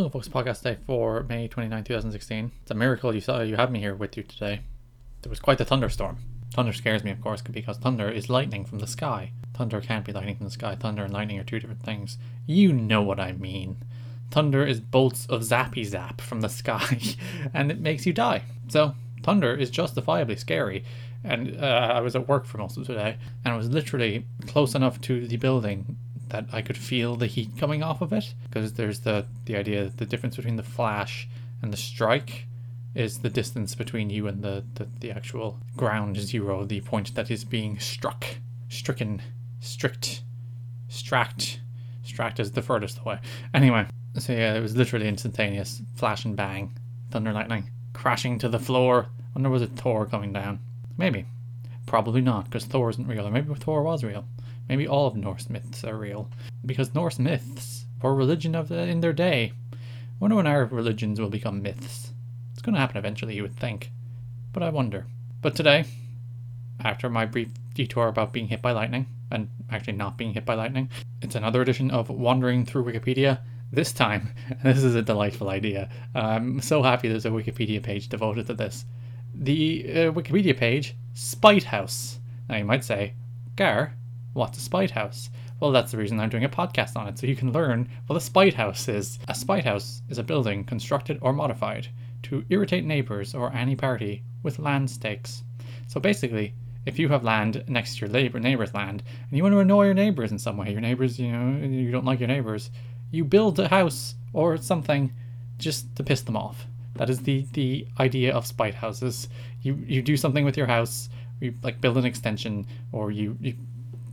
Welcome, folks, to Podcast Day for May 29, 2016. It's a miracle you have me here with you today. There was quite the thunderstorm. Thunder scares me, of course, because thunder is lightning from the sky. Thunder can't be lightning from the sky. Thunder and lightning are two different things. You know what I mean. Thunder is bolts of zappy zap from the sky, and it makes you die. So, thunder is justifiably scary. And I was at work for most of today, and I was literally close enough to the building that I could feel the heat coming off of it, because there's the idea that the difference between the flash and the strike is the distance between you and the actual ground zero, the point that is being struck. Stract is the furthest away. Anyway, so yeah, it was literally instantaneous. Flash and bang, thunder, lightning, crashing to the floor. I wonder, was it Thor coming down? Maybe. Probably not, because Thor isn't real, or maybe Thor was real. Maybe all of Norse myths are real, because Norse myths were religion in their day. I wonder when our religions will become myths. It's going to happen eventually, you would think, but I wonder. But today, after my brief detour about being hit by lightning, and actually not being hit by lightning, it's another edition of Wandering Through Wikipedia. This time, and this is a delightful idea. I'm so happy there's a Wikipedia page devoted to this. The Wikipedia page, Spite House. Now you might say, Gar, what's a spite house? Well, that's the reason I'm doing a podcast on it, so you can learn what a spite house is. A spite house is a building constructed or modified to irritate neighbors or any party with land stakes. So basically, if you have land next to your neighbor's land, and you want to annoy your neighbors in some way, your neighbors, you know, you don't like your neighbors, you build a house or something just to piss them off. That is the idea of spite houses. You do something with your house, you like build an extension, or you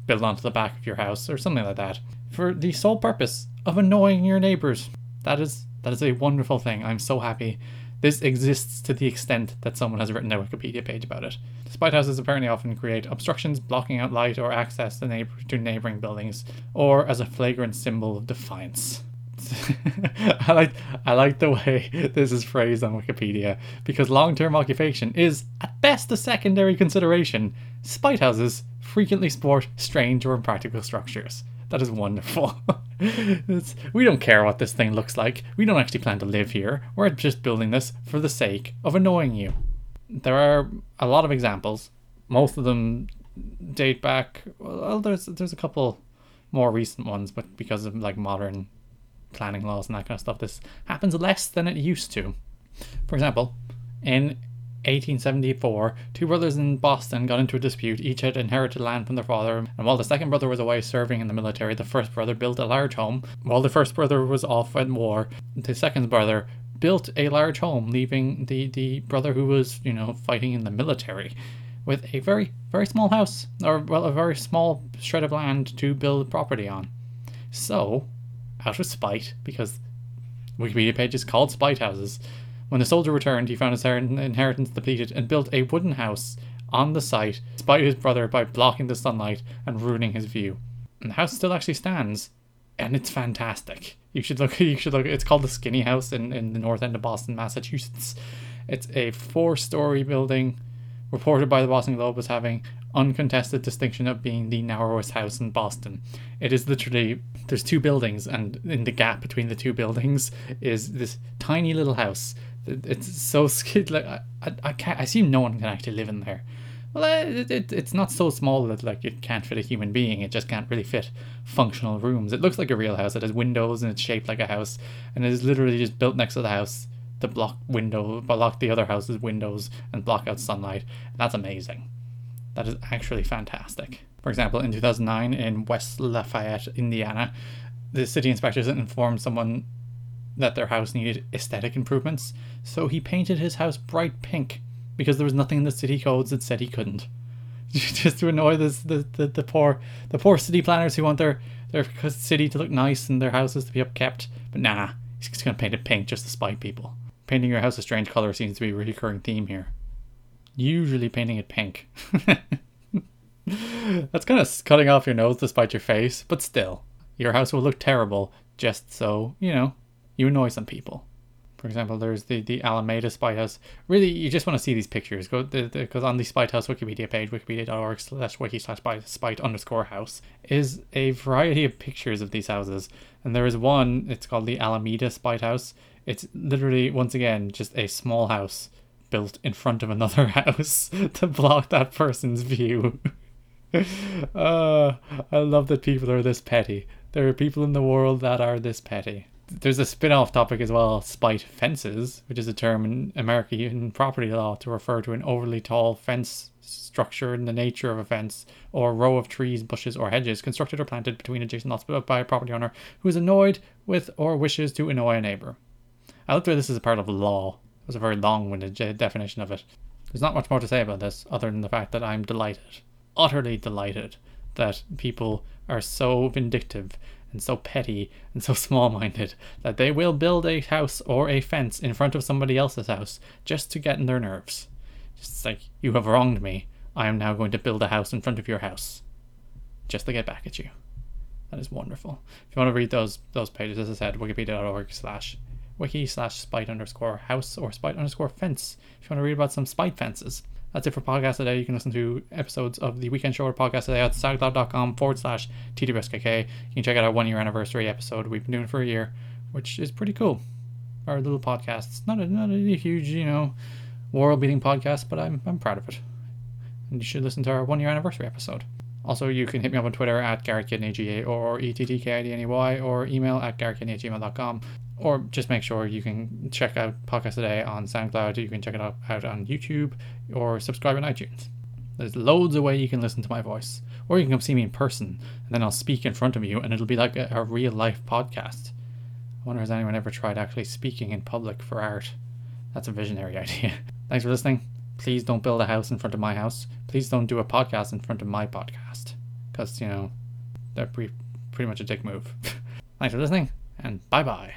build onto the back of your house or something like that, for the sole purpose of annoying your neighbors. That is a wonderful thing. I'm so happy this exists to the extent that someone has written a Wikipedia page about it. Spite houses apparently often create obstructions blocking out light or access to neighboring buildings, or as a flagrant symbol of defiance. I like the way this is phrased on Wikipedia, because long-term occupation is at best a secondary consideration. Spite houses frequently sport strange or impractical structures. That is wonderful. We don't care what this thing looks like. We don't actually plan to live here. We're just building this for the sake of annoying you. There are a lot of examples. Most of them date back. Well, there's a couple more recent ones, but because of like modern planning laws and that kind of stuff, this happens less than it used to. For example, in 1874, two brothers in Boston got into a dispute. Each had inherited land from their father, and while the second brother was away serving in the military, the first brother built a large home. While the first brother was off at war, the second brother built a large home, leaving the brother who was, you know, fighting in the military with a very, very small house, or well, a very small shred of land to build property on. So, out of spite, because the Wikipedia page is called Spite Houses, when the soldier returned, he found his inheritance depleted and built a wooden house on the site, despite his brother, by blocking the sunlight and ruining his view. And the house still actually stands, and it's fantastic. You should look. It's called the Skinny House in the north end of Boston, Massachusetts. It's a 4-story building, reported by the Boston Globe as having uncontested distinction of being the narrowest house in Boston. It is literally, there's two buildings, and in the gap between the two buildings is this tiny little house. It's so skid, like I can't. I assume no one can actually live in there. Well, it's not so small that like it can't fit a human being. It just can't really fit functional rooms. It looks like a real house. It has windows and it's shaped like a house, and it is literally just built next to the house to block the other house's windows and block out sunlight. And that's amazing. That is actually fantastic. For example, in 2009 in West Lafayette, Indiana, the city inspectors informed someone that their house needed aesthetic improvements, so he painted his house bright pink because there was nothing in the city codes that said he couldn't. Just to annoy the poor city planners who want their city to look nice and their houses to be upkept. But nah, he's just gonna paint it pink just to spite people. Painting your house a strange color seems to be a recurring theme here. Usually painting it pink. That's kind of cutting off your nose to spite your face, but still, your house will look terrible just so, you know, you annoy some people. For example, there's the Alameda Spite House. Really, you just want to see these pictures. Go because on the Spite House Wikipedia page, wikipedia.org/wiki/spite_house, is a variety of pictures of these houses. And there is one, it's called the Alameda Spite House. It's literally, once again, just a small house built in front of another house to block that person's view. I love that people are this petty. There are people in the world that are this petty. There's a spin-off topic as well, spite fences, which is a term in American property law to refer to an overly tall fence structure in the nature of a fence or row of trees, bushes, or hedges constructed or planted between adjacent lots by a property owner who is annoyed with or wishes to annoy a neighbour. I looked through this as a part of law. It was a very long-winded definition of it. There's not much more to say about this other than the fact that I'm delighted, utterly delighted, that people are so vindictive and so petty and so small-minded that they will build a house or a fence in front of somebody else's house just to get in their nerves. Just like, you have wronged me, I am now going to build a house in front of your house just to get back at you. That is wonderful. If you want to read those pages, as I said, wikipedia.org/wiki/spite_house or spite_fence if you want to read about some spite fences. That's it for Podcast A Day. You can listen to episodes of The Weekend Show or Podcast A Day at sagglow.com/TWSKK. You can check out our 1 year anniversary episode. We've been doing it for a year, which is pretty cool. Our little podcast. It's not a huge, world beating podcast, but I'm proud of it. And you should listen to our 1 year anniversary episode. Also, you can hit me up on Twitter at GarrettKidneyGa or ETTKIDNEY or email at GarrettKidney@gmail.com. Or just make sure you can check out Podcast A Day on SoundCloud. You can check it out on YouTube or subscribe on iTunes. There's loads of ways you can listen to my voice. Or you can come see me in person, and then I'll speak in front of you, and it'll be like a real-life podcast. I wonder, has anyone ever tried actually speaking in public for art? That's a visionary idea. Thanks for listening. Please don't build a house in front of my house. Please don't do a podcast in front of my podcast. Because, that'd be pretty much a dick move. Thanks for listening, and bye-bye.